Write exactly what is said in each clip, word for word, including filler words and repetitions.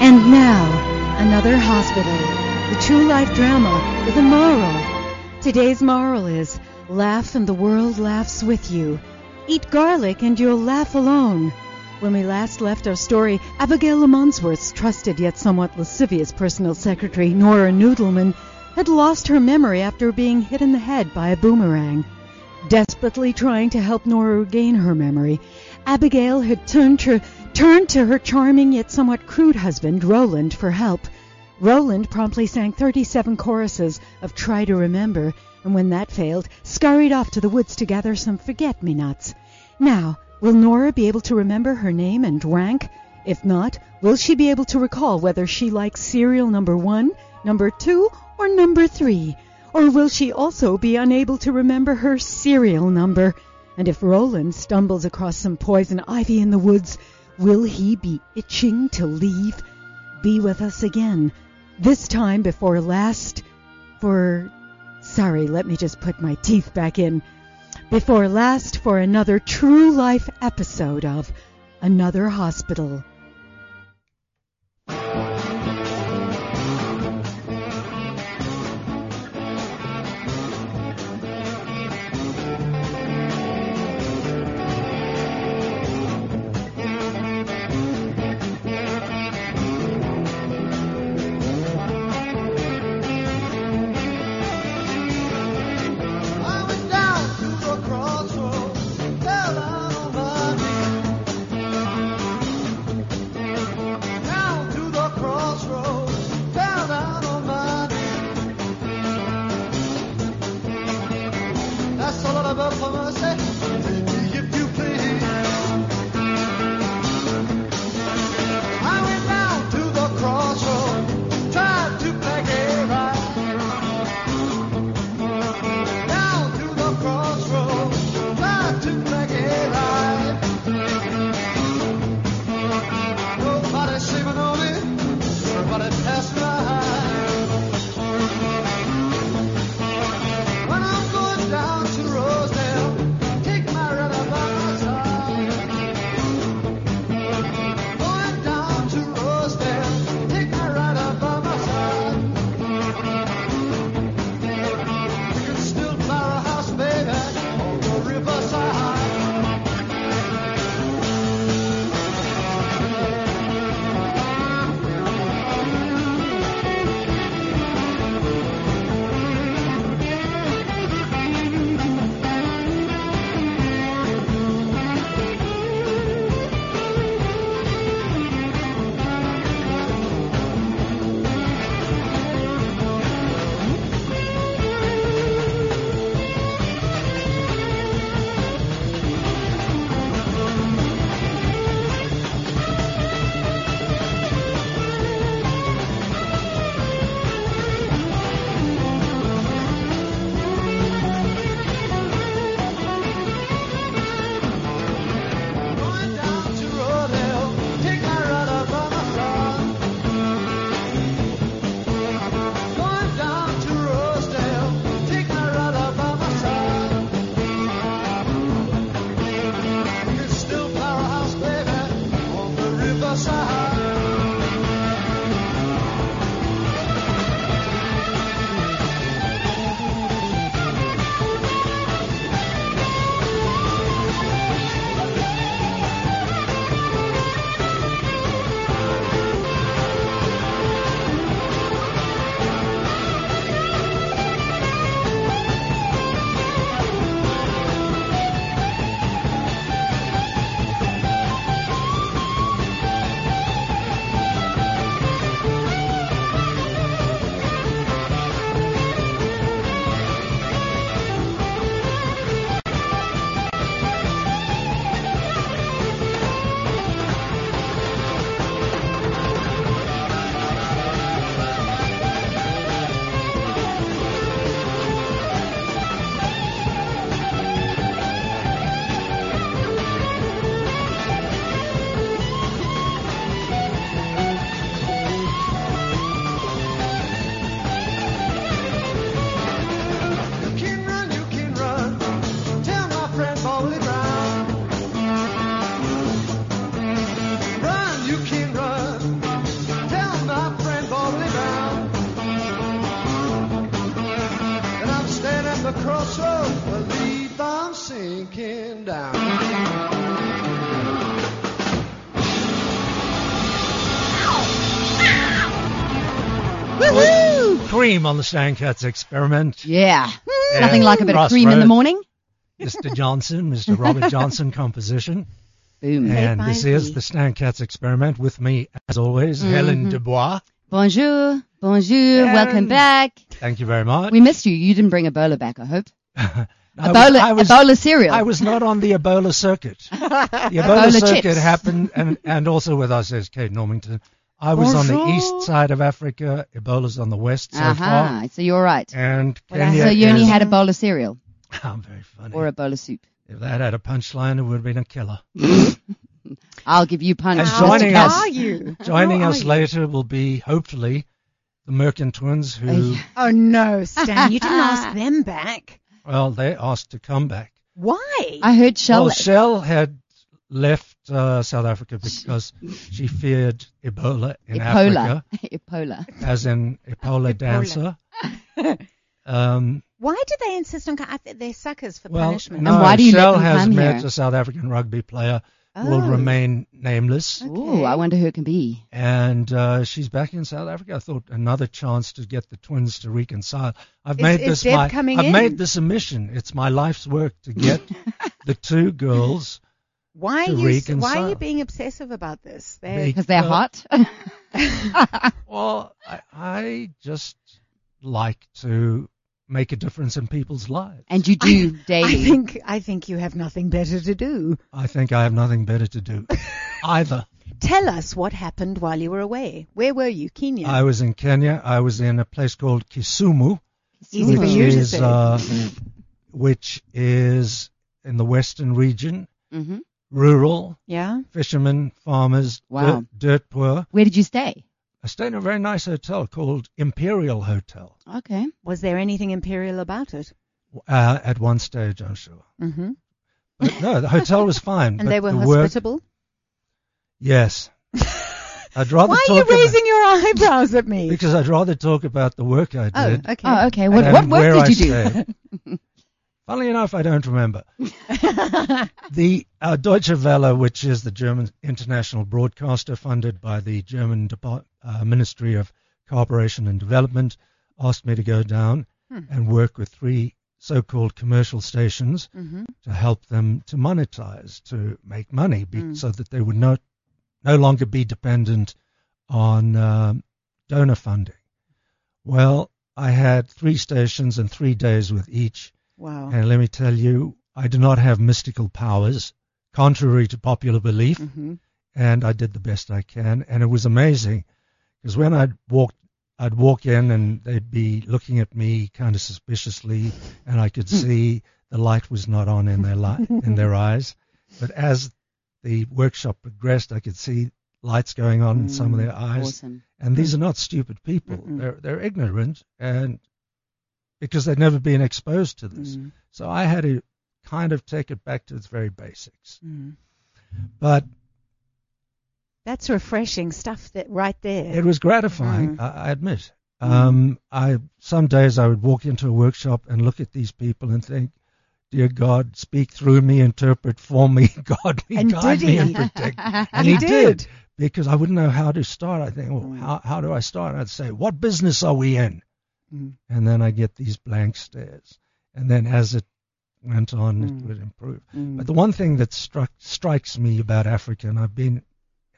And now, another hospital, the true life drama with a moral. Today's moral is, laugh and the world laughs with you. Eat garlic and you'll laugh alone. When we last left our story, Abigail Lemonsworth's trusted yet somewhat lascivious personal secretary, Nora Noodleman, had lost her memory after being hit in the head by a boomerang. Desperately trying to help Nora regain her memory, Abigail had turned to, turned to her charming yet somewhat crude husband, Roland, for help. Roland promptly sang thirty-seven choruses of Try to Remember, and when that failed, scurried off to the woods to gather some forget-me-nots. Now, will Nora be able to remember her name and rank? If not, will she be able to recall whether she likes cereal number one, number two, or number three? Or will she also be unable to remember her serial number? And if Roland stumbles across some poison ivy in the woods, will he be itching to leave? Be with us again, this time before last, for... Sorry, let me just put my teeth back in. Before last for another true life episode of Another Hospital. cream on the Stan Katz Experiment. Yeah. Mm, nothing like a bit Ross of cream wrote, in the morning. Mister Johnson, Mister Robert Johnson composition. Boom. And hey, this is the Stan Katz Experiment with me, as always, mm-hmm. Helen Dubois. Bonjour. Bonjour. And welcome back. Thank you very much. We missed you. You didn't bring Ebola back, I hope. Ebola, I was, Ebola cereal. I was not on the Ebola circuit. The Ebola, Ebola circuit chips. Happened, and, and also with us is Kate Normington. I was Bonjour. on the east side of Africa. Ebola's on the west so uh-huh. far. So you're right. And Kenya so you only is, had Ebola cereal. I'm very funny. Or Ebola soup. If that had a punchline, it would have been a killer. I'll give you punch. And joining us, are you? Joining How us later will be, hopefully, the Merkin twins who... Oh, no, Stan, you didn't ask them back. Well, they asked to come back. Why? I heard Shell... Well, Shell had left uh, South Africa because she feared Ebola in Epola. Africa. Ebola. As in Ebola dancer. um... Why do they insist on... I think they're suckers for well, punishment. No, and why do you Shell let them has come met here? A South African rugby player who oh. will remain nameless. Okay. Oh, I wonder who it can be. And uh, she's back in South Africa. I thought another chance to get the twins to reconcile. I've is, made is this Deb my... coming I've in? made this a mission. It's my life's work to get the two girls why to you, reconcile. Why are you being obsessive about this? Because they're, they're hot? Well, I, I just like to... make a difference in people's lives. And you do I, daily. I think I think you have nothing better to do. I think I have nothing better to do either. Tell us what happened while you were away. Where were you? Kenya? I was in Kenya. I was in a place called Kisumu, Easy which, for you is, to uh, which is in the western region, mm-hmm. rural, yeah, fishermen, farmers, wow. dirt, dirt poor. Where did you stay? I stayed in a very nice hotel called Imperial Hotel. Okay. Was there anything imperial about it? Uh, at one stage, I'm sure. Mm-hmm. But no, the hotel was fine. And they were the hospitable? Work... Yes. I'd rather Why talk are you raising about... your eyebrows at me? Because I'd rather talk about the work I did. Oh, okay. Oh, okay. What, what work did I you do? Funnily enough, I don't remember. The uh, Deutsche Welle, which is the German international broadcaster funded by the German Depart- uh, Ministry of Cooperation and Development, asked me to go down hmm. and work with three so-called commercial stations mm-hmm. to help them to monetize, to make money, be- mm. so that they would no, no longer be dependent on um, donor funding. Well, I had three stations and three days with each. Wow. And let me tell you, I do not have mystical powers, contrary to popular belief, mm-hmm. and I did the best I can. And it was amazing, because when I'd walk, I'd walk in and they'd be looking at me kind of suspiciously, and I could see the light was not on in their, li- in their eyes. But as the workshop progressed, I could see lights going on mm, in some of their eyes. Awesome. And these are not stupid people. Mm-mm. They're they're ignorant and... because they'd never been exposed to this. Mm. So I had to kind of take it back to its very basics. Mm. But that's refreshing stuff that right there. It was gratifying, mm. I, I admit. Mm. Um, I some days I would walk into a workshop and look at these people and think, dear God, speak through me, interpret for me, God, me, and guide me and protect me. And he, he did. did. Because I wouldn't know how to start. I think, well, mm. how, how do I start? I'd say, what business are we in? Mm. And then I get these blank stares. And then as it went on, mm. it would improve. Mm. But the one thing that struck, strikes me about Africa, and I've been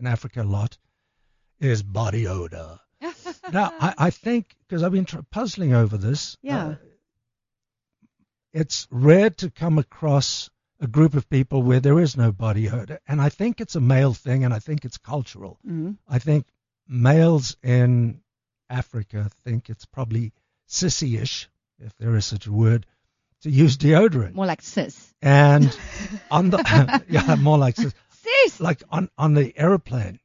in Africa a lot, is body odor. Now, I, I think, because I've been tr- puzzling over this, yeah. uh, it's rare to come across a group of people where there is no body odor. And I think it's a male thing, and I think it's cultural. Mm. I think males in Africa think it's probably sissy-ish, if there is such a word, to use deodorant. More like sis. And on the yeah, more like sis. Sis. Like on, on the aeroplane.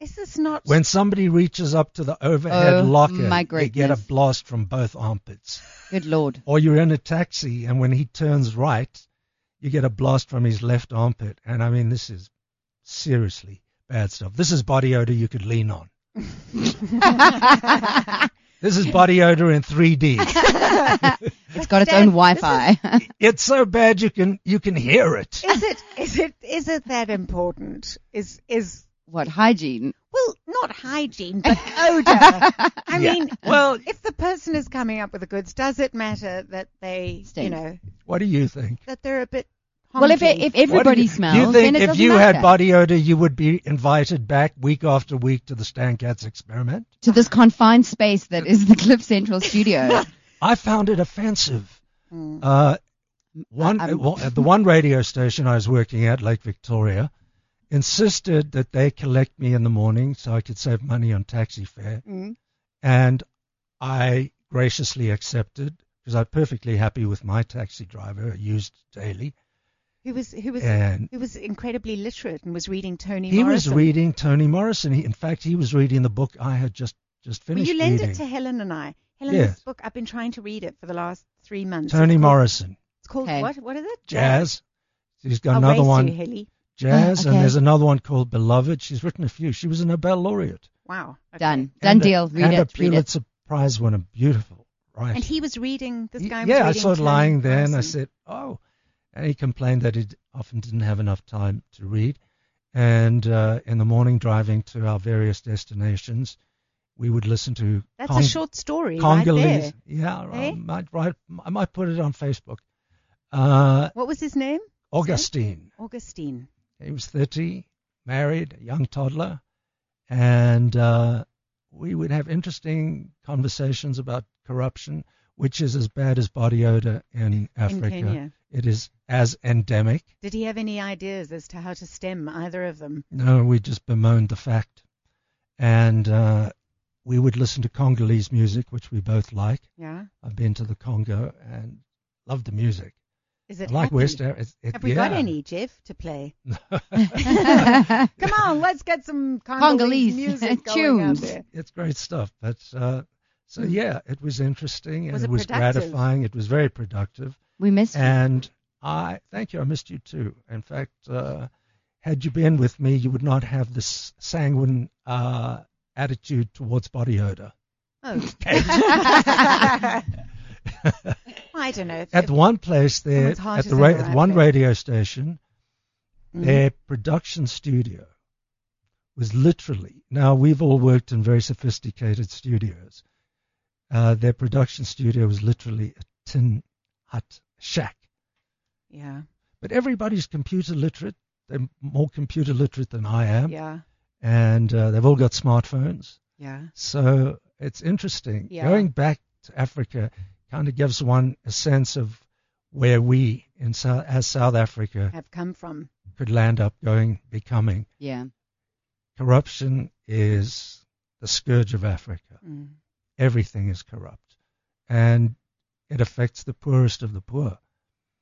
Is this not when somebody reaches up to the overhead oh, locker, they get a blast from both armpits. Good Lord. Or you're in a taxi, and when he turns right, you get a blast from his left armpit. And I mean, this is seriously bad stuff. This is body odor you could lean on. This is body odor in three D. It's got its Dad, own Wi-Fi. Is, it's so bad you can you can hear it. Is it is it is it that important? Is is what hygiene? Well, not hygiene, but odor. I yeah. mean, well, if the person is coming up with the goods, does it matter that they, stink. You know. What do you think? That they're a bit homogene. Well, if, it, if everybody you, smells, you think then it doesn't If you matter. Had body odor, you would be invited back week after week to the Stan Katz experiment? To this confined space that is the Cliff Central studio. I found it offensive. Mm. Uh, one uh, The one radio station I was working at, Lake Victoria, insisted that they collect me in the morning so I could save money on taxi fare. Mm. And I graciously accepted because I'm perfectly happy with my taxi driver, used daily. He was he was and he was incredibly literate and was reading Toni Morrison. He was reading Toni Morrison. He, in fact, he was reading the book I had just, just finished reading. Will you lend reading. It to Helen and I? Helen's yes. book, I've been trying to read it for the last three months. Toni Morrison. It's called okay. what? What is it? Jazz. She's got I'll another one. You, Hilly. Jazz, oh, okay. and there's another one called Beloved. She's written a few. She was a Nobel laureate. Wow. Okay. Done. Done and deal. A, read and it. And a Pulitzer it. Prize winner. Beautiful. Right. And he was reading, this guy he, was yeah, reading. Yeah, I saw it lying there person. And I said, oh. And he complained that he often didn't have enough time to read. And uh, in the morning driving to our various destinations, we would listen to That's Cong- a short story Congolese. Right there. Yeah, eh? I, might write, I might put it on Facebook. Uh, what was his name? Augustine. Augustine. He was thirty, married, a young toddler, and uh, we would have interesting conversations about corruption, which is as bad as body odor in Africa. In Kenya. It is as endemic. Did he have any ideas as to how to stem either of them? No, we just bemoaned the fact. And uh, we would listen to Congolese music, which we both like. Yeah. I've been to the Congo and love the music. Is it like West Africa? Have we yeah. got any, Jeff, to play? Come on, let's get some Congolese, Congolese music going tunes. Out there. It's great stuff. But, uh, so, yeah, it was interesting and was it, it was productive? Gratifying. It was very productive. We missed you. And I, thank you, I missed you too. In fact, uh, had you been with me, you would not have this sanguine uh, attitude towards body odor. Oh. I don't know. If, at if one place there, at the ra- at one radio station, mm-hmm. their production studio was literally, now we've all worked in very sophisticated studios. Uh, their production studio was literally a tin hut shack. Yeah. But everybody's computer literate. They're more computer literate than I am. Yeah. And uh, they've all got smartphones. Yeah. So it's interesting. Yeah. Going back to Africa kind of gives one a sense of where we, in South, as South Africa, have come from, could land up going, becoming. Yeah. Corruption is the scourge of Africa. Mm. Everything is corrupt. And it affects the poorest of the poor.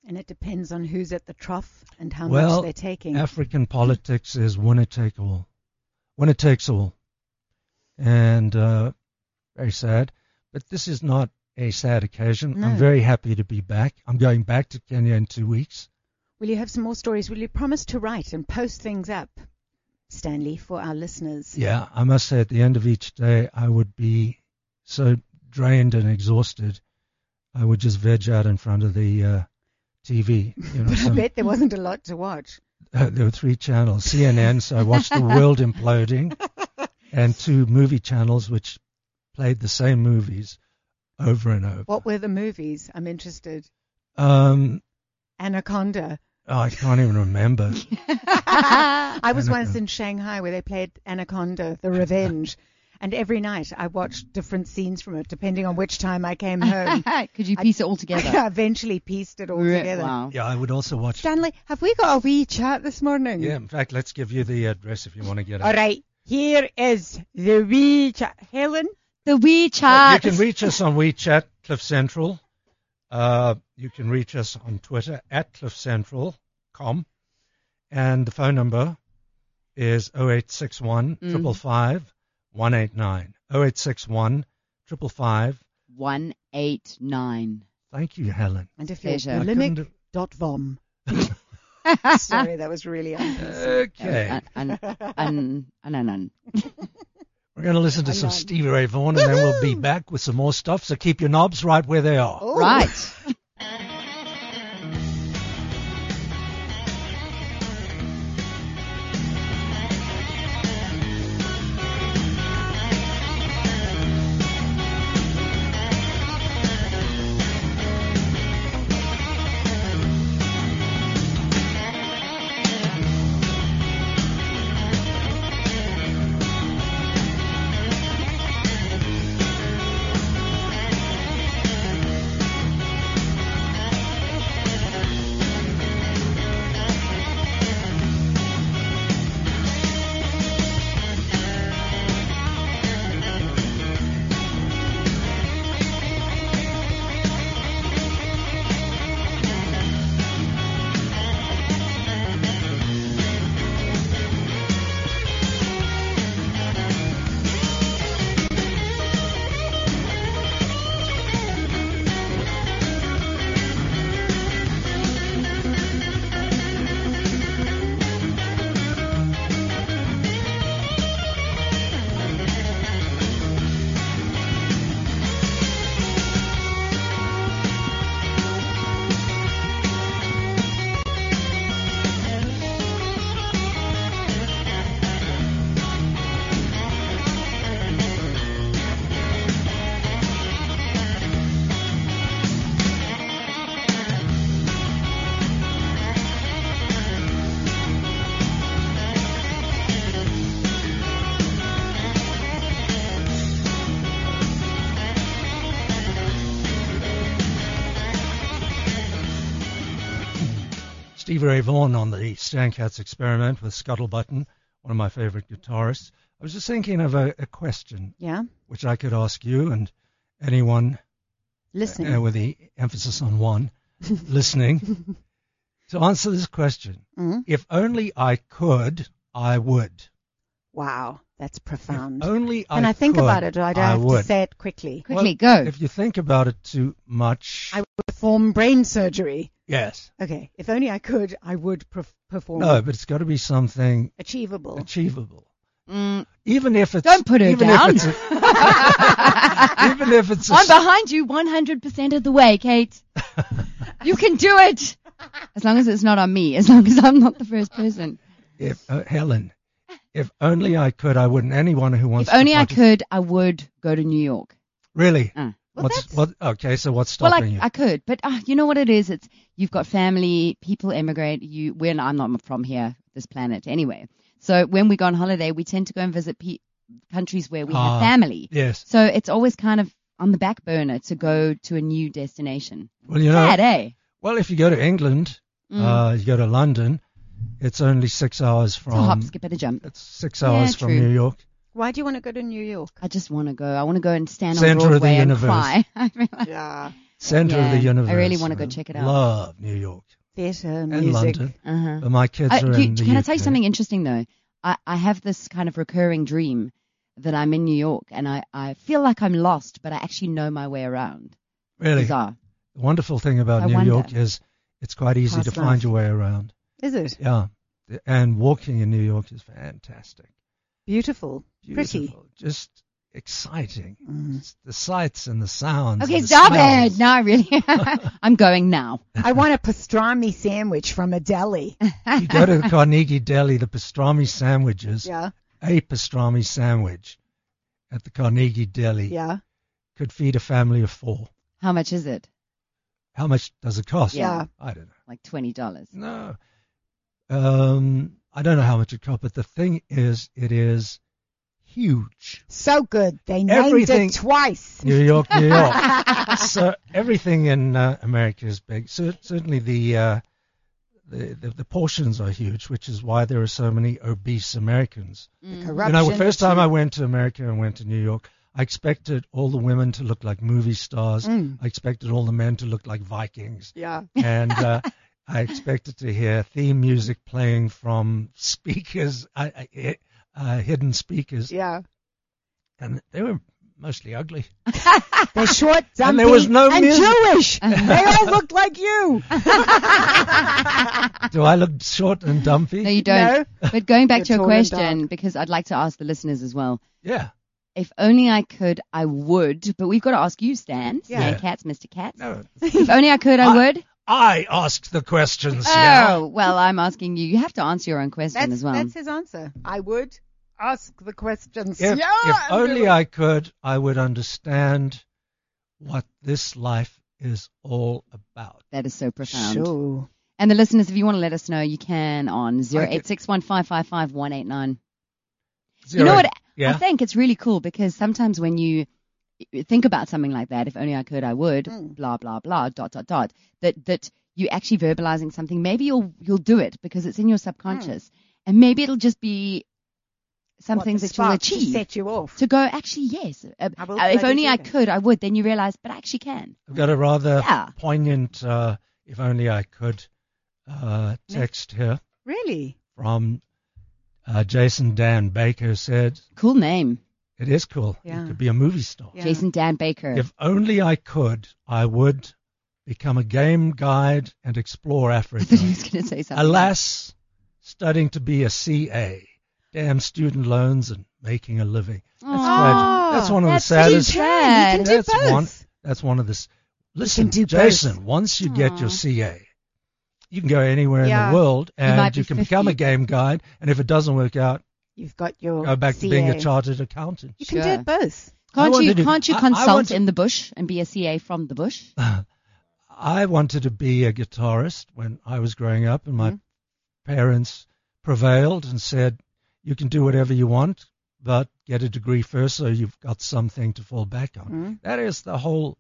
And it depends on who's at the trough and how well, much they're taking. Well, African politics is winner take all. Winner takes all. And uh, very sad. But this is not a sad occasion. No. I'm very happy to be back. I'm going back to Kenya in two weeks. Will you have some more stories? Will you promise to write and post things up, Stanley, for our listeners? Yeah, I must say at the end of each day I would be so drained and exhausted I would just veg out in front of the uh, T V. You know, but some, I bet there wasn't a lot to watch. Uh, there were three channels. C N N, so I watched the world imploding, and two movie channels which played the same movies over and over. What were the movies? I'm interested. Um, Anaconda. Oh, I can't even remember. I was Anaconda. Once in Shanghai where they played Anaconda, The Revenge, and every night I watched different scenes from it, depending on which time I came home. Could you piece I, it all together? I eventually pieced it all Re- together. Wow. Yeah, I would also watch. Stanley, have we got a wee chat this morning? Yeah, in fact, let's give you the address if you want to get it. All right, here is the wee chat. Helen? The WeChat. Well, you can reach us on WeChat, Cliff Central. Uh, you can reach us on Twitter, at cliff central dot com. And the phone number is oh eight six one, five five five, one eight nine. oh eight six one, five five five, one eight nine. Thank you, Helen. And if you're Linux dot vom. Sorry, that was really unpleasant. Okay. Un, un, un, un, un, un. We're going to listen to some Stevie Ray Vaughan, and Woo-hoo! Then we'll be back with some more stuff. So keep your knobs right where they are. Ooh. Right. Stevie Ray Vaughan on the Stan Katz Experiment with Scuttle Button, one of my favorite guitarists. I was just thinking of a, a question, yeah, which I could ask you and anyone listening, uh, with the emphasis on one, listening, to answer this question. Mm-hmm. If only I could, I would. Wow, that's profound. If only I, and I think could, about it, or I don't I have would. to say it quickly. Quickly, well, go. If you think about it too much, I would perform brain surgery. Yes. Okay. If only I could, I would pre- perform. No, but it's got to be something achievable. Achievable. Mm. Even if it's don't put her even down. If it's a, even if it's a, I'm behind you one hundred percent of the way, Kate. You can do it. As long as it's not on me. As long as I'm not the first person. If uh, Helen. If only I could, I wouldn't. Anyone who wants. If only to I could, I would go to New York. Really? Uh, well, what's, what, okay, so what's stopping well, I, you? I could, but uh, you know what it is? It's you've got family, people emigrate. You, when I'm not from here, this planet anyway. So when we go on holiday, we tend to go and visit pe- countries where we ah, have family. Yes. So it's always kind of on the back burner to go to a new destination. Well, you know. Sad, eh? Well, if you go to England, mm. uh, you go to London. It's only six hours from... It's a hop, skip, and a jump. It's six hours yeah, from New York. Why do you want to go to New York? I just want to go. I want to go and stand Center on Broadway and cry. yeah. Center yeah, of the universe. I really want to go check it out. Love New York. Theatre, music. And London. Uh-huh. But my kids uh, are you, in the Can U K. I tell you something interesting, though? I, I have this kind of recurring dream that I'm in New York, and I, I feel like I'm lost, but I actually know my way around. Really? Bizarre. The wonderful thing about I New wonder. York is it's quite easy Past to find life. your way around. Is it? Yeah. And walking in New York is fantastic. Beautiful. Beautiful. Pretty. Just exciting. Mm. Just the sights and the sounds. Okay, stop it. No, I really. I'm going now. I want a pastrami sandwich from a deli. You go to the Carnegie Deli, the pastrami sandwiches. Yeah. A pastrami sandwich at the Carnegie Deli. Yeah. Could feed a family of four. How much is it? How much does it cost? Yeah. I don't know. Like twenty dollars. No. Um, I don't know how much it costs, but the thing is, it is huge. So good. They named everything, it twice. New York, New York. So everything in uh, America is big. So certainly the, uh, the, the the portions are huge, which is why there are so many obese Americans. Mm. The corruption. You know, the first time I went to America and went to New York, I expected all the women to look like movie stars. Mm. I expected all the men to look like Vikings. Yeah. And... Uh, I expected to hear theme music playing from speakers, uh, uh, uh, hidden speakers. Yeah. And they were mostly ugly. They're short, dumpy, and, there was no and Jewish. They all looked like you. Do I look short and dumpy? No, you don't. No. But going back You're to your question, because I'd like to ask the listeners as well. Yeah. If only I could, I would. But we've got to ask you, Stan. Yeah. Stan Katz, Mister Katz. No. If only I could, I, I would. I asked the questions. Oh, yeah. Well, I'm asking you. You have to answer your own question that's, as well. That's his answer. I would ask the questions. If, yeah, if only I could, I would understand what this life is all about. That is so profound. Sure. And the listeners, if you want to let us know, you can on zero eight six one five five five one eight nine. You know what? Yeah. I think it's really cool because sometimes when you... think about something like that, if only I could, I would, mm. blah, blah, blah, dot, dot, dot, that that you're actually verbalizing something. Maybe you'll you'll do it because it's in your subconscious. Mm. And maybe it'll just be something what, that you'll achieve. To set you off. To go, actually, yes. Uh, uh, if only I could, I would. Then you realize, but I actually can. I've got a rather yeah. poignant, uh, if only I could, uh, text here. Really? From uh, Jason Dan Baker said. Cool name. It is cool. Yeah. You could be a movie star. Yeah. Jason Dan Baker. If only I could, I would become a game guide and explore Africa. He was going to say something. Alas, studying to be a C A. Damn student loans and making a living. That's, oh, that's one of that's the saddest. Sad. You can that's do both. One, that's one of the. Listen, Jason, both. Once you Aww. Get your C A, you can go anywhere yeah. in the world and you, you can fifty. Become a game guide. And if it doesn't work out, you've got your Go back C A. To being a chartered accountant. You sure. can do it both. Can't you to, Can't you consult to, in the bush and be a C A from the bush? I wanted to be a guitarist when I was growing up, and my mm. parents prevailed and said, you can do whatever you want, but get a degree first so you've got something to fall back on. Mm. That is the whole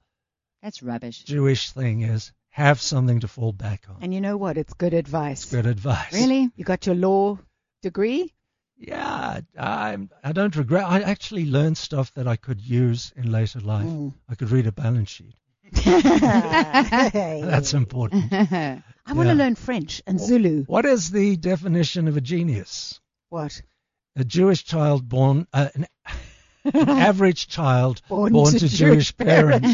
That's rubbish. Jewish thing is, have something to fall back on. And you know what? It's good advice. It's good advice. Really? You got your law degree? Yeah, I, I don't regret. I actually learned stuff that I could use in later life. Mm. I could read a balance sheet. That's important. I yeah. want to learn French and Zulu. What is the definition of a genius? What? A Jewish child born, uh, an, an average child born, born to, to Jewish, Jewish parents.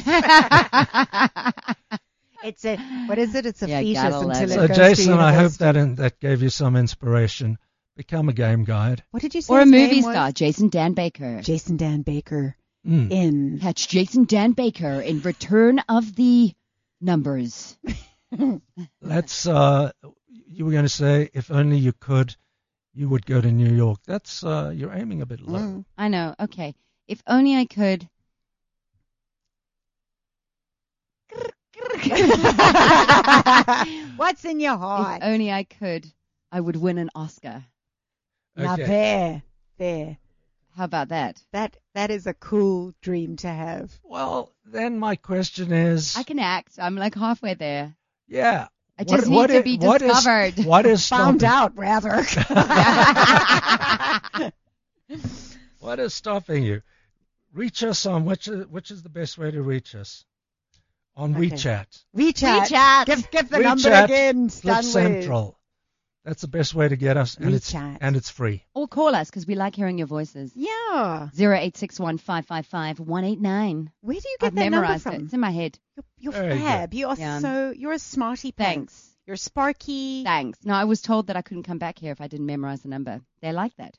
It's a, what is it? It's a yeah, fetus until it so goes Jason, to university. So, Jason, I hope that in, that gave you some inspiration. Become a game guide. What did you say? Or a movie star, was? Jason Dan Baker. Jason Dan Baker. Mm. In catch Jason Dan Baker in Return of the Numbers. That's uh, you were going to say if only you could, you would go to New York. That's uh, you're aiming a bit low. Mm. I know. Okay, if only I could. What's in your heart? If only I could, I would win an Oscar. Okay. Now there, there. How about that? That that is a cool dream to have. Well, then my question is, I can act. I'm like halfway there. Yeah. I just what, need what to is, be what discovered. Is, what is found stopping... out rather? What is stopping you? Reach us on which is which is the best way to reach us? On okay. WeChat. WeChat. WeChat. Give give the WeChat, number again, Stanley. Cliff Central. That's the best way to get us, and it's, and it's free. Or call us, because we like hearing your voices. Yeah. zero eight six one, five five five, one eight nine. Where do you get I've that number from? It. It's in my head. You're, you're fab. You, you are yeah. so, you're a smarty pants. Thanks. You're sparky. Thanks. No, I was told that I couldn't come back here if I didn't memorize the number. They like that.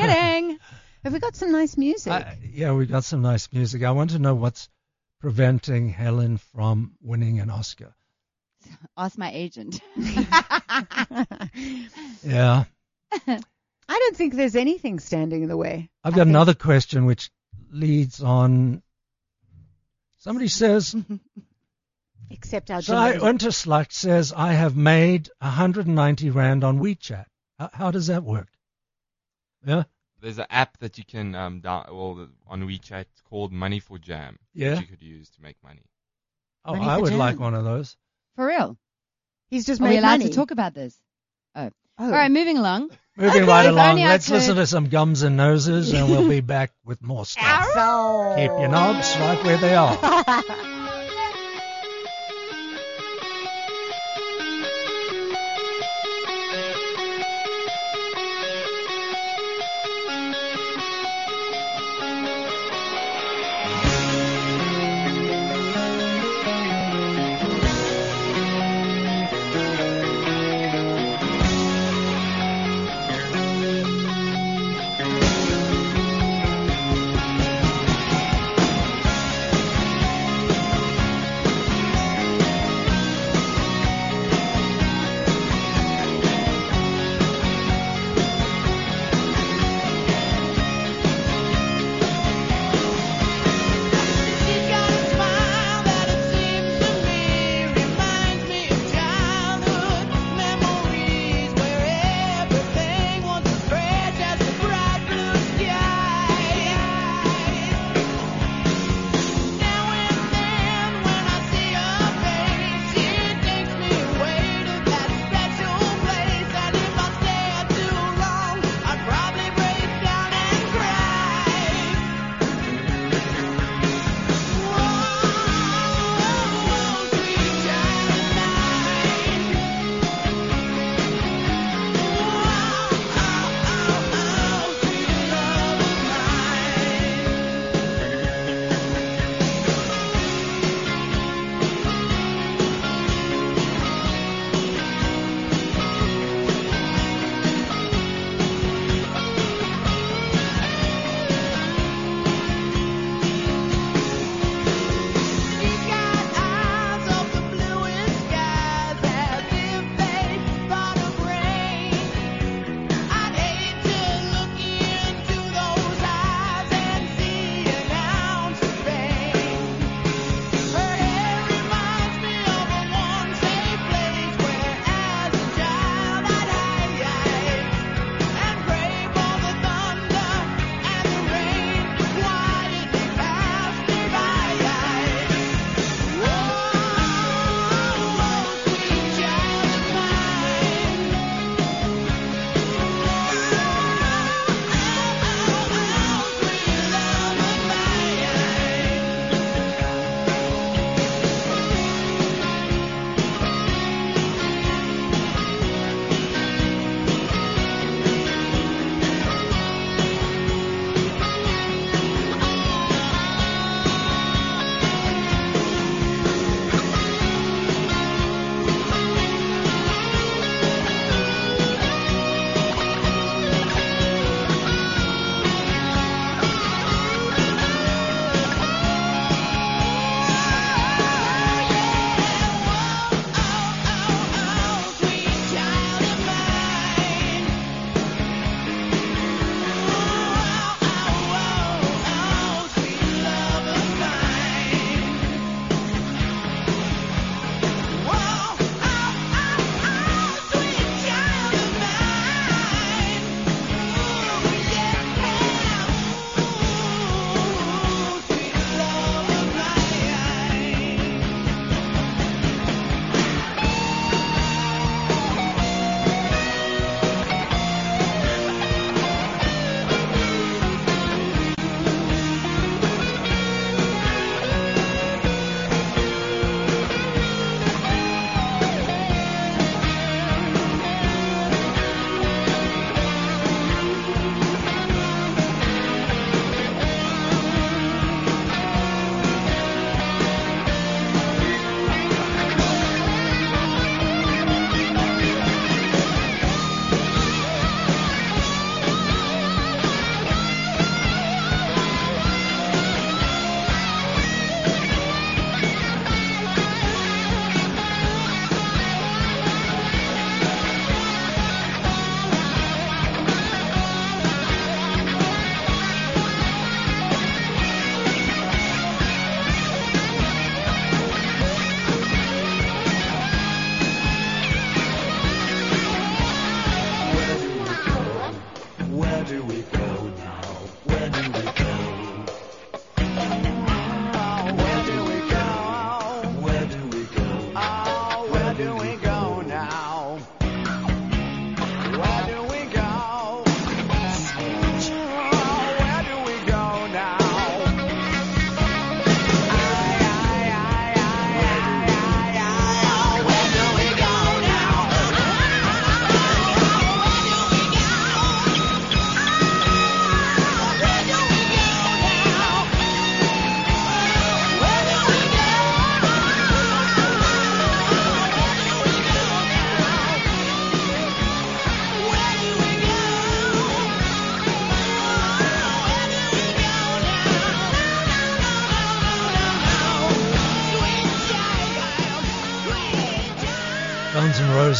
Kidding. Have we got some nice music? Uh, yeah, we got some nice music. I want to know what's preventing Helen from winning an Oscar. Ask my agent. Yeah. I don't think there's anything standing in the way. I've got another question which leads on. Somebody says, except our Jai Unterslack says, I have made one hundred ninety rand on WeChat. How, how does that work? Yeah. There's an app that you can um down, well on WeChat called Money for Jam. Yeah. That you could use to make money. Oh, money I would jam. like one of those. For real? He's just made money. Are we allowed money? to talk about this? Oh. oh. All right, moving along. Moving okay, right along. Let's could... listen to some Gums and Noses, and we'll be back with more stuff. Ow. Keep your knobs right where they are.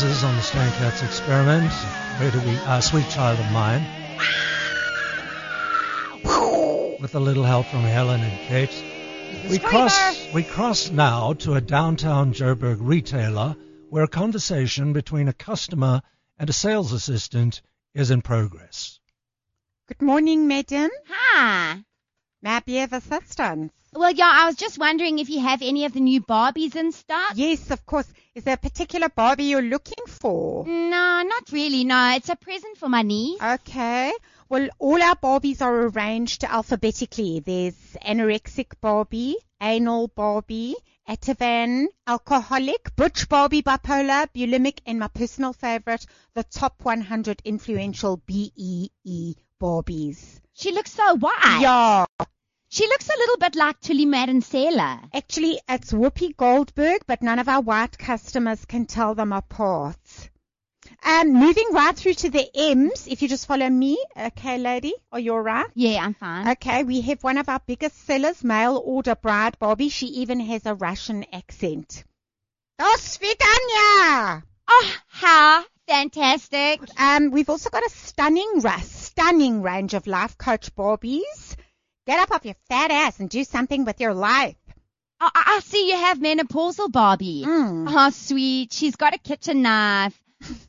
noises on the Stan Katz Experiment. Where do we... Ah, Sweet Child of Mine. With a little help from Helen and Kate. We cross, we cross now to a downtown Joburg retailer where a conversation between a customer and a sales assistant is in progress. Good morning, madam. Hi. May I be of assistance? Well, yeah, I was just wondering if you have any of the new Barbies in stock. Yes, of course. Is there a particular Barbie you're looking for? No, not really, no. It's a present for my niece. Okay. Well, all our Barbies are arranged alphabetically. There's anorexic Barbie, anal Barbie, Ativan, alcoholic, butch Barbie, bipolar, bulimic, and my personal favorite, the top one hundred influential B E E Barbies. She looks so white. Yeah. She looks a little bit like Tuli Madonsela. Actually, it's Whoopi Goldberg, but none of our white customers can tell them apart. Um, moving right through to the M's, if you just follow me. Okay, lady, are you all right? Yeah, I'm fine. Okay, we have one of our biggest sellers, mail order bride, Bobby. She even has a Russian accent. Dos vidaniya! Oh, how fantastic. Um, we've also got a stunning, stunning range of life coach Barbies. Get up off your fat ass and do something with your life. Oh, I see you have menopausal Barbie. Mm. Oh, sweet. She's got a kitchen knife.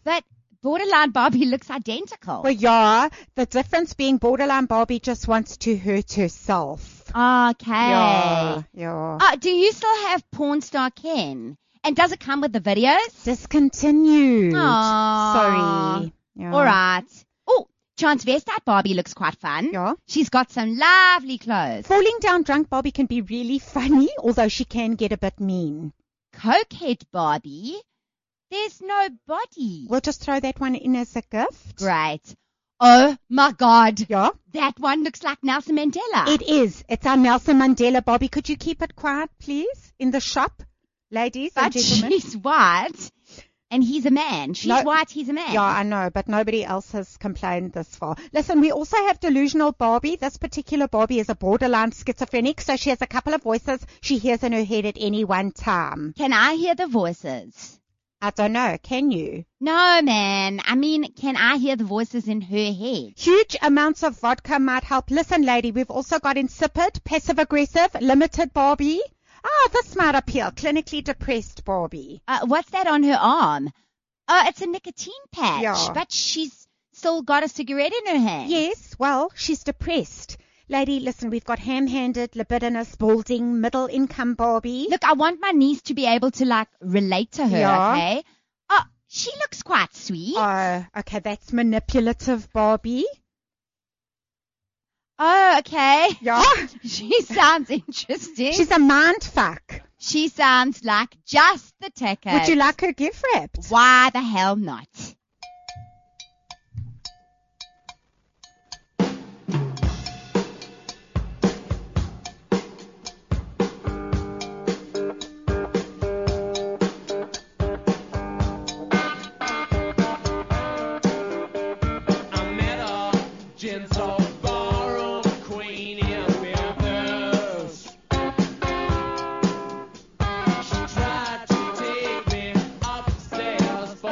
But borderline Barbie looks identical. Well, yeah. The difference being borderline Barbie just wants to hurt herself. Okay. Yeah, yeah. Uh, do you still have porn star Ken? And does it come with the videos? Discontinued. Aww. Sorry. Yeah. All right. Oh, transvestite Barbie looks quite fun. Yeah. She's got some lovely clothes. Falling down drunk Barbie can be really funny, although she can get a bit mean. Cokehead Barbie? There's no body. We'll just throw that one in as a gift. Great. Oh, my God. Yeah? That one looks like Nelson Mandela. It is. It's our Nelson Mandela, Bobby. Could you keep it quiet, please, in the shop, ladies but and gentlemen? She's white, and he's a man. She's no, white, he's a man. Yeah, I know, but nobody else has complained this far. Listen, we also have delusional Barbie. This particular Barbie is a borderline schizophrenic, so she has a couple of voices she hears in her head at any one time. Can I hear the voices? I don't know. Can you? No, man. I mean, can I hear the voices in her head? Huge amounts of vodka might help. Listen, lady, we've also got insipid, passive-aggressive, limited Barbie. Ah, oh, this might appeal. Clinically depressed Barbie. Uh, what's that on her arm? Oh, it's a nicotine patch. Yeah. But she's still got a cigarette in her hand. Yes, well, she's depressed. Lady, listen, we've got ham-handed, libidinous, balding, middle-income Barbie. Look, I want my niece to be able to, like, relate to her, yeah. Okay? Oh, she looks quite sweet. Oh, okay, that's manipulative Barbie. Oh, okay. Yeah? She sounds interesting. She's a mind fuck. She sounds like just the ticket. Would you like her gift wrapped? Why the hell not?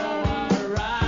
Right.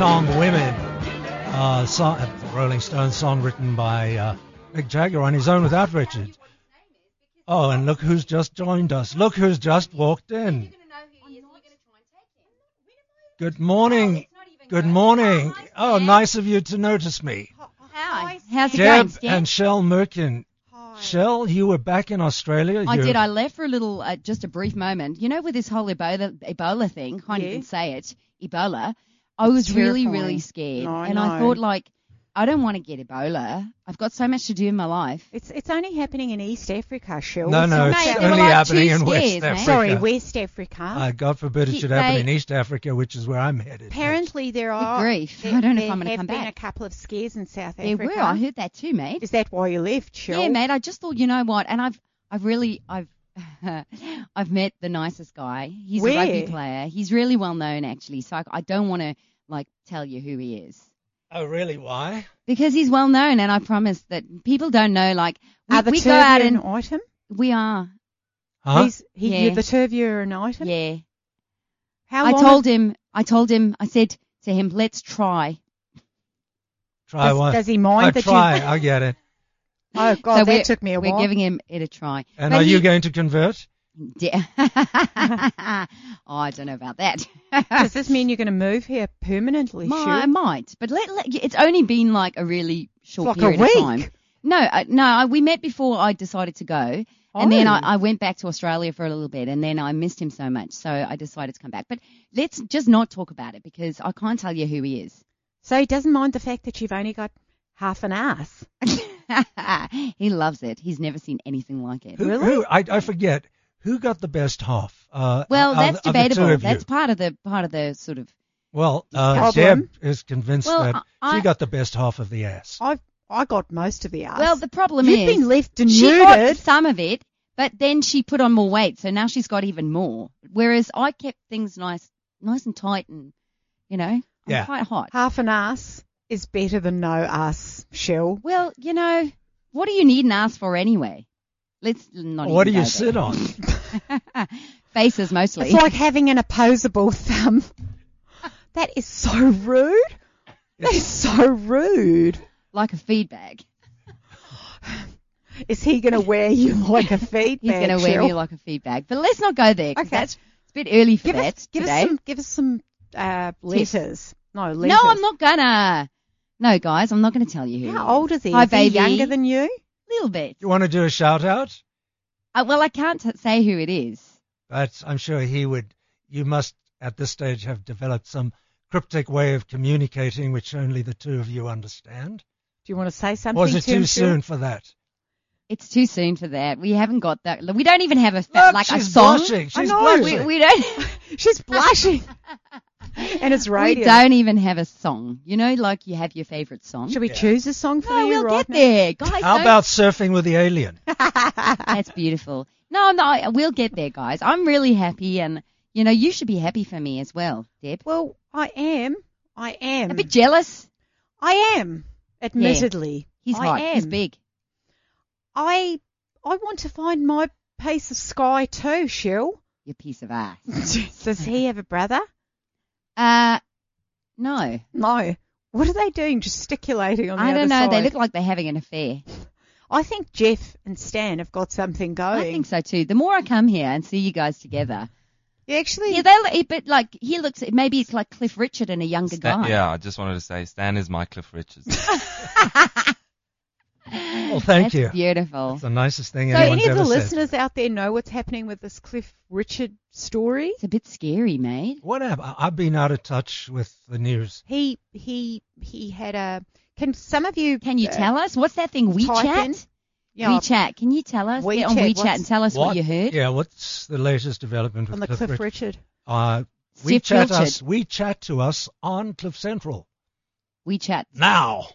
Song Women, uh, song, a Rolling Stones song written by uh, Mick Jagger on his own without Richard. Oh, and look who's just joined us. Look who's just walked in. Good morning. Good morning. Oh, nice of you to notice me. Hi. How's it going, Stan? Deb and Shell Merkin. Shell, you were back in Australia. I You're... did. I left for a little, uh, just a brief moment. You know, with this whole Ebola, Ebola thing, I can't yeah. even say it, Ebola, I it's was terrifying. really, really scared. No, and no. I thought, like, I don't want to get Ebola. I've got so much to do in my life. It's it's only happening in East Africa, Shell. No, no, so, it's, mate, it's only like happening in scares, West Africa. Sorry, West Africa. Uh, God forbid it should they, happen in East Africa, which is where I'm headed. Apparently there are. Grief. There, I don't know if I'm going to come back. There have been a couple of scares in South Africa. There were. I heard that too, mate. Is that why you left, Shell? Yeah, mate. I just thought, you know what? And I've I've really I've I've met the nicest guy. He's where? a rugby player. He's really well known, actually. So I, I don't want to like tell you who he is. Oh, really? Why? Because he's well known, and I promise that people don't know. Like, we, are the we two go of out you and, an item? We are. Huh? He's, he, yeah. You're the two of you are an item? Yeah. How I long told have... him, I told him, I said to him, let's try. Try does, what? Does he mind oh, that try. you... try, I get it. Oh, God, so that took me a while. We're giving him it a try. And but are he... you going to convert? Yeah. oh, I don't know about that. Does this mean you're going to move here permanently? My, sure? I might, but let, let, it's only been like a really short like period a week. of time. No, I, no, I, we met before I decided to go, oh. and then I, I went back to Australia for a little bit, and then I missed him so much, so I decided to come back. But let's just not talk about it because I can't tell you who he is. So he doesn't mind the fact that you've only got half an ass. He loves it. He's never seen anything like it. Who, really? Who, I, I forget. Who got the best half? Uh, well, that's are, are debatable. That's part of the part of the sort of. Well, uh, Deb is convinced well, that I, she got the best half of the ass. I I got most of the ass. Well, the problem You've is you've been left denuded. She got some of it, but then she put on more weight, so now she's got even more. Whereas I kept things nice, nice and tight, and you know, I'm yeah. quite hot. Half an ass is better than no ass, Shell. Well, you know, what do you need an ass for anyway? Let's not. What do you sit on? Faces mostly. It's like having an opposable thumb. That is so rude. That is so rude. Like a feed bag. Is he going to wear you like a feed bag? He's going to wear me like a feed bag. But let's not go there. Okay, that's, it's a bit early for give that us, give today. Us some, give us some uh, letters. No letters. No, I'm not gonna. No, guys, I'm not going to tell you who. How old is he? Hi, is baby. He younger than you? Little bit. You want to do a shout out? Uh, well, I can't t- say who it is. But I'm sure he would. You must, at this stage, have developed some cryptic way of communicating, which only the two of you understand. Do you want to say something? Or is it to too him soon too? for that? It's too soon for that. We haven't got that. We don't even have a fa- Look, like she's a song. Blushing. She's I know. blushing. We, we don't. She's blushing. And it's radio. We don't even have a song. You know, like you have your favourite song. Should we yeah. choose a song for no, you? No, we'll right get now? there, guys. How don't... about Surfing with the Alien? That's beautiful. No, no, we'll get there, guys. I'm really happy, and you know, you should be happy for me as well, Deb. Well, I am. I am. A bit jealous. I am, admittedly. Yeah. He's I hot. Am. He's big. I, I want to find my piece of sky too, Shell. Your piece of ass. Does he have a brother? Uh, no. No. What are they doing gesticulating on the I other side? I don't know. They look like they're having an affair. I think Jeff and Stan have got something going. I think so too. The more I come here and see you guys together. Yeah, actually. Yeah, they but like, he looks, maybe it's like Cliff Richard and a younger Stan, guy. Yeah, I just wanted to say Stan is my Cliff Richard. Well, thank That's you. That's beautiful. It's the nicest thing so anyone's ever said. So any of the listeners said. out there know what's happening with this Cliff Richard story? It's a bit scary, mate. What happened? I've been out of touch with the news. He he he had a – can some of you – Can you uh, tell us? What's that thing, WeChat? Yeah, WeChat. Can you tell us? WeChat, Get on WeChat and tell us what, what you heard. Yeah, what's the latest development with on the Cliff, Cliff Richard? Richard. Uh, WeChat us, WeChat to us on Cliff Central. WeChat. Now.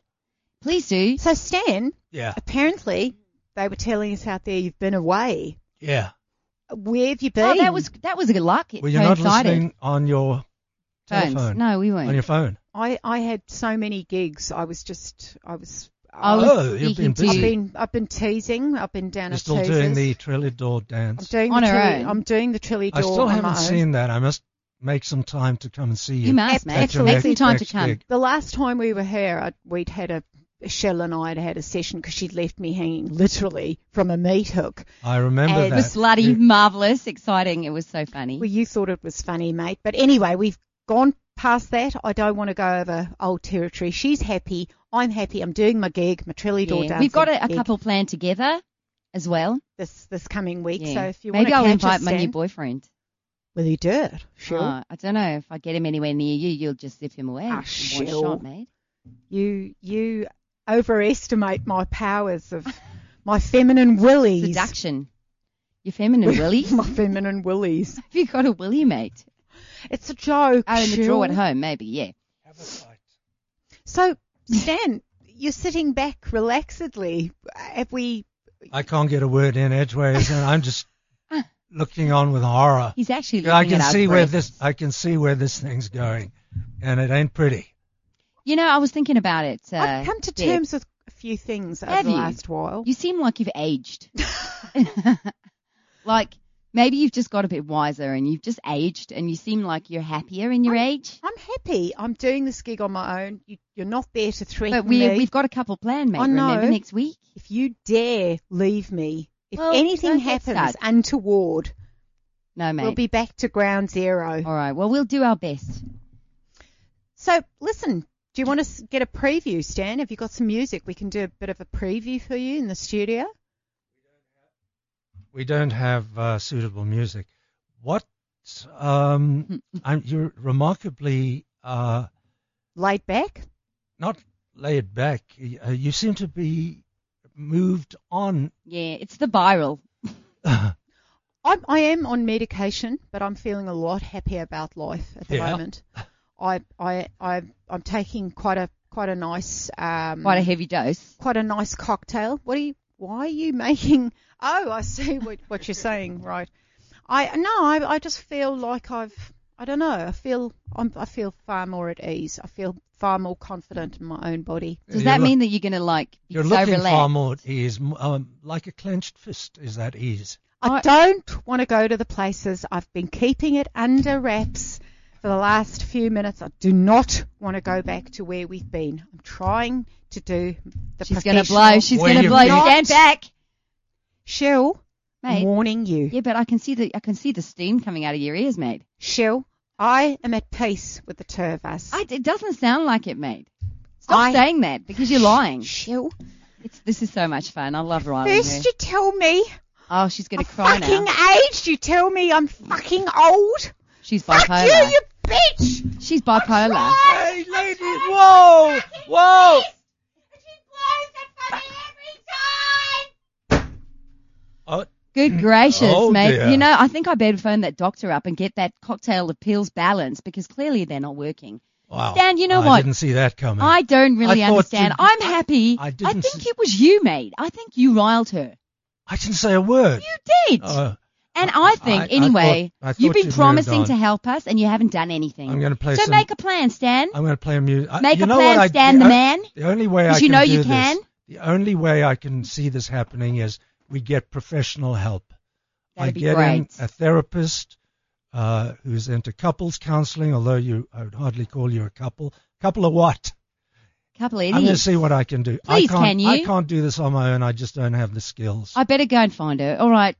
Please do. So, Stan, yeah. apparently they were telling us out there you've been away. Yeah. Where have you been? Oh, that was that was a good luck. It were you coincided. not listening on your Phones. telephone? No, we weren't. On your phone? I, I had so many gigs. I was just – I was – Oh, you've been busy. I've been, I've been teasing. I've been down You're at still teasers. doing the Trillidor dance. I'm doing on the her tri- own. I'm doing the Trillidor on I still on haven't seen that. I must – make some time to come and see you. You must, mate. Make some time to come. The last time we were here, I'd, we'd had a Shell and I had had a session because she'd left me hanging literally from a meat hook. I remember and that. It was bloody yeah. marvellous, exciting. It was so funny. Well, you thought it was funny, mate. But anyway, we've gone past that. I don't want to go over old territory. She's happy. I'm happy. I'm doing my gig, my Trillidor yeah. dance. We've got a, a couple planned together as well this this coming week. Yeah. So if you want to catch us, maybe I'll invite my new boyfriend. Will you do it? Sure. Oh, I don't know. If I get him anywhere near you, you'll just zip him away. Oh, sure. One shot, mate. You you. overestimate my powers of my feminine willies. Seduction. Your feminine willies? My feminine willies. Have you got a willy, mate? It's a joke. Oh, in the drawer at home, maybe, yeah. Have a fight. So, Stan, you're sitting back relaxedly. Have we... I can't get a word in edgeways, and I'm just looking on with horror. He's actually looking I can at see where this. I can see where this thing's going, and it ain't pretty. You know, I was thinking about it. Uh, I've come to Deb. terms with a few things over Have the you? last while. You seem like you've aged. Like, maybe you've just got a bit wiser and you've just aged and you seem like you're happier in your I'm, age. I'm happy. I'm doing this gig on my own. You, you're not there to threaten but we, me. But we've got a couple planned, mate. I know. Remember next week? If you dare leave me, if well, anything happens untoward, no, mate. We'll be back to ground zero. All right. Well, we'll do our best. So, listen. Do you want to get a preview, Stan? Have you got some music? We can do a bit of a preview for you in the studio. We don't have uh, suitable music. What? Um, I'm, you're remarkably... Uh, laid back? Not laid back. Uh, you seem to be moved on. Yeah, it's the viral. I'm, I am on medication, but I'm feeling a lot happier about life at the yeah. moment. I I I I'm taking quite a quite a nice um, quite a heavy dose. Quite a nice cocktail. What are you? Why are you making? Oh, I see what, what you're saying. Right. I no. I I just feel like I've I don't know. I feel I'm, I feel far more at ease. I feel far more confident in my own body. Does you're that look, mean that you're going to like? You're so looking relaxed? Far more at ease, um, like a clenched fist. Is that ease? I, I don't want to go to the places. I've been keeping it under wraps. For the last few minutes, I do not want to go back to where we've been. I'm trying to do the She's going to blow. She's going to blow. Stand back. Shell, mate, warning you. Yeah, but I can see the I can see the steam coming out of your ears, mate. Shell, I am at peace with the two of us. I, it doesn't sound like it, mate. Stop I, saying that because you're lying. Shell. It's, this is so much fun. I love Riley. First you tell me. Oh, she's going to cry now. I'm fucking aged. You tell me I'm fucking old. She's bipolar. Fuck you, you bitch! She's bipolar. Hey, ladies, whoa, whoa! She blows that fucking every time! Oh. Good gracious, oh, mate. Dear. You know, I think I better phone that doctor up and get that cocktail of pills balanced because clearly they're not working. Wow. Stan, you know I what? I didn't see that coming. I don't really I understand. You, I'm happy. I, I, didn't I think see... it was you, mate. I think you riled her. I didn't say a word. You did! Uh, And I think, I, anyway, I thought, I thought you've been promising to help us, and you haven't done anything. I'm going to play. So some, make a plan, Stan. I'm going to play a music. Make you know a plan, Stan, I, the man. The only way I can you know do you can. This, the only way I can see this happening is we get professional help. That'd I be get great. In a therapist uh, who's into couples counselling, although you, I would hardly call you a couple. Couple of what? Couple idiots. I'm going to see what I can do. Please, I can't, can you? I can't do this on my own. I just don't have the skills. I better go and find her. All right.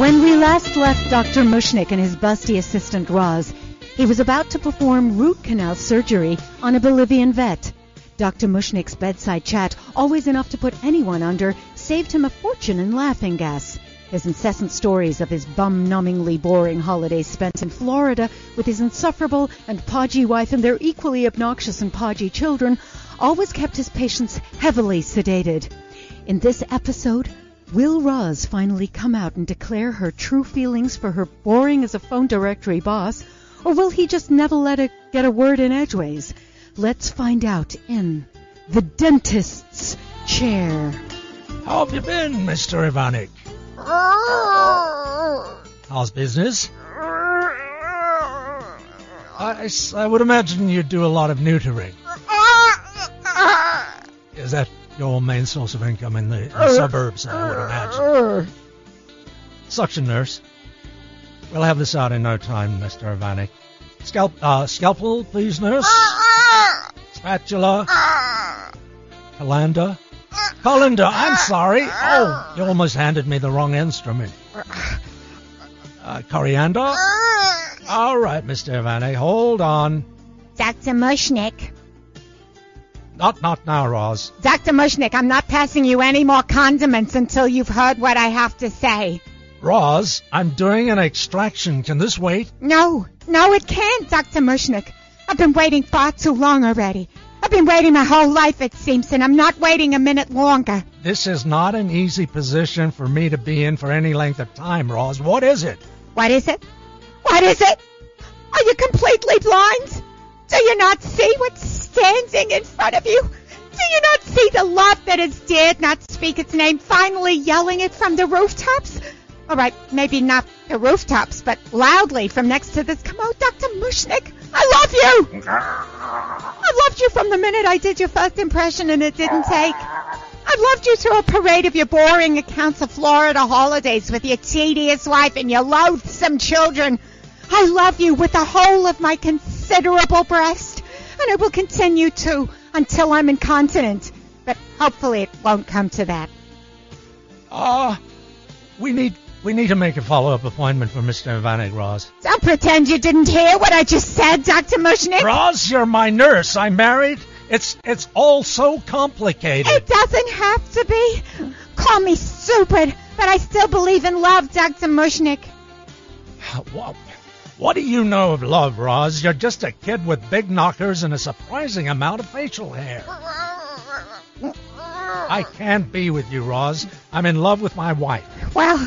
When we last left Doctor Mushnick and his busty assistant Roz, he was about to perform root canal surgery on a Bolivian vet. Doctor Mushnick's bedside chat, always enough to put anyone under, saved him a fortune in laughing gas. His incessant stories of his bum-numbingly boring holidays spent in Florida with his insufferable and podgy wife and their equally obnoxious and podgy children always kept his patients heavily sedated. In this episode, will Roz finally come out and declare her true feelings for her boring-as-a-phone directory boss, or will he just never let it get a word in edgeways? Let's find out in The Dentist's Chair. How have you been, Mister Ivanic? How's business? I, I would imagine you do a lot of neutering. Is that your main source of income in the, in the suburbs, I would imagine? Suction nurse. We'll have this out in no time, Mister Ivanic. Scalp, uh, scalpel, please, nurse. Spatula. Colander. Colander, I'm sorry. Oh, you almost handed me the wrong instrument. Uh, coriander. All right, Mister Ivanic, hold on. Doctor Mushnick. Not, not now, Roz. Doctor Mushnick, I'm not passing you any more condiments until you've heard what I have to say. Roz, I'm doing an extraction. Can this wait? No, no, it can't, Doctor Mushnick. I've been waiting far too long already. I've been waiting my whole life, it seems, and I'm not waiting a minute longer. This is not an easy position for me to be in for any length of time, Roz. What is it? What is it? What is it? Are you completely blind? Do you not see what's standing in front of you? Do you not see the love that has dared not speak its name finally yelling it from the rooftops? All right, maybe not the rooftops, but loudly from next to this commode. Doctor Mushnick, I love you! I loved you from the minute I did your first impression and it didn't take. I loved you through a parade of your boring accounts of Florida holidays with your tedious wife and your loathsome children. I love you with the whole of my considerable breast, and I will continue to until I'm incontinent. But hopefully it won't come to that. Ah, uh, we need... We need to make a follow-up appointment for Mister Ivanic, Roz. Don't pretend you didn't hear what I just said, Doctor Mushnick. Roz, you're my nurse. I'm married. It's it's all so complicated. It doesn't have to be. Call me stupid, but I still believe in love, Doctor Mushnick. What, what do you know of love, Roz? You're just a kid with big knockers and a surprising amount of facial hair. I can't be with you, Roz. I'm in love with my wife. Well...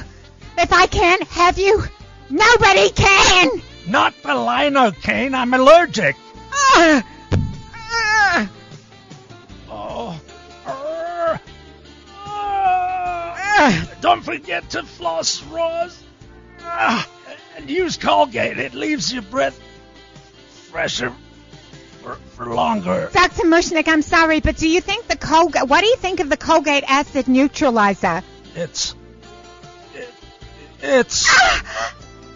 If I can't have you, nobody can! Not the lidocaine, I'm allergic! Uh, uh, oh. Uh, uh, don't forget to floss, Roz. Uh, and use Colgate, it leaves your breath fresher for, for longer. Doctor Mushnick, I'm sorry, but do you think the Colgate... What do you think of the Colgate acid neutralizer? It's... It's... Ah!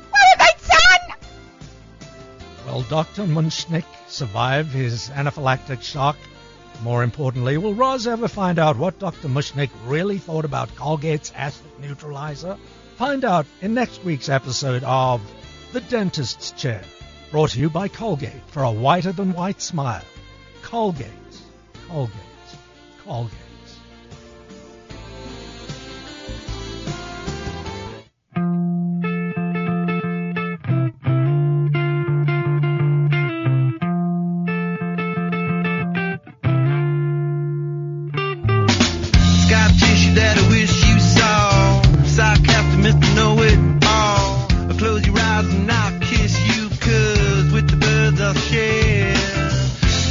What have I done? Will Doctor Mushnick survive his anaphylactic shock? More importantly, will Roz ever find out what Doctor Mushnick really thought about Colgate's acid neutralizer? Find out in next week's episode of The Dentist's Chair, brought to you by Colgate for a whiter-than-white smile. Colgate, Colgate, Colgate.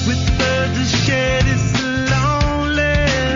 With the birds that shed, it's lonely.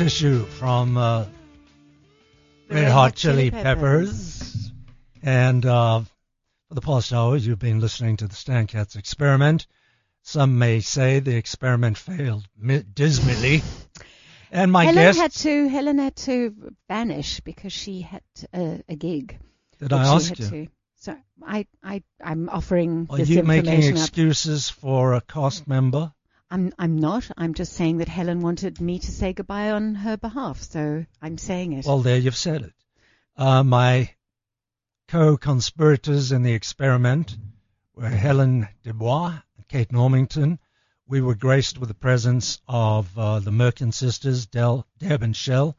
Tissue from uh, Red Hot Chili Peppers. And uh, for the past hours, you've been listening to the Stan Katz Experiment. Some may say the experiment failed dismally. And my Helen guests, had to Helen had to vanish because she had a, a gig. Did I ask you? To. So I I I'm offering. Are this you information making excuses up. For a cast member? I'm I'm not. I'm just saying that Helen wanted me to say goodbye on her behalf, so I'm saying it. Well, there you've said it. Uh, my co-conspirators in the experiment were Helen Dubois and Kate Normington. We were graced with the presence of uh, the Merkin sisters, Del, Deb and Shell.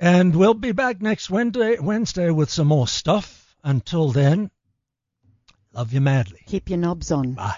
And we'll be back next Wednesday, Wednesday with some more stuff. Until then, love you madly. Keep your knobs on. Bye.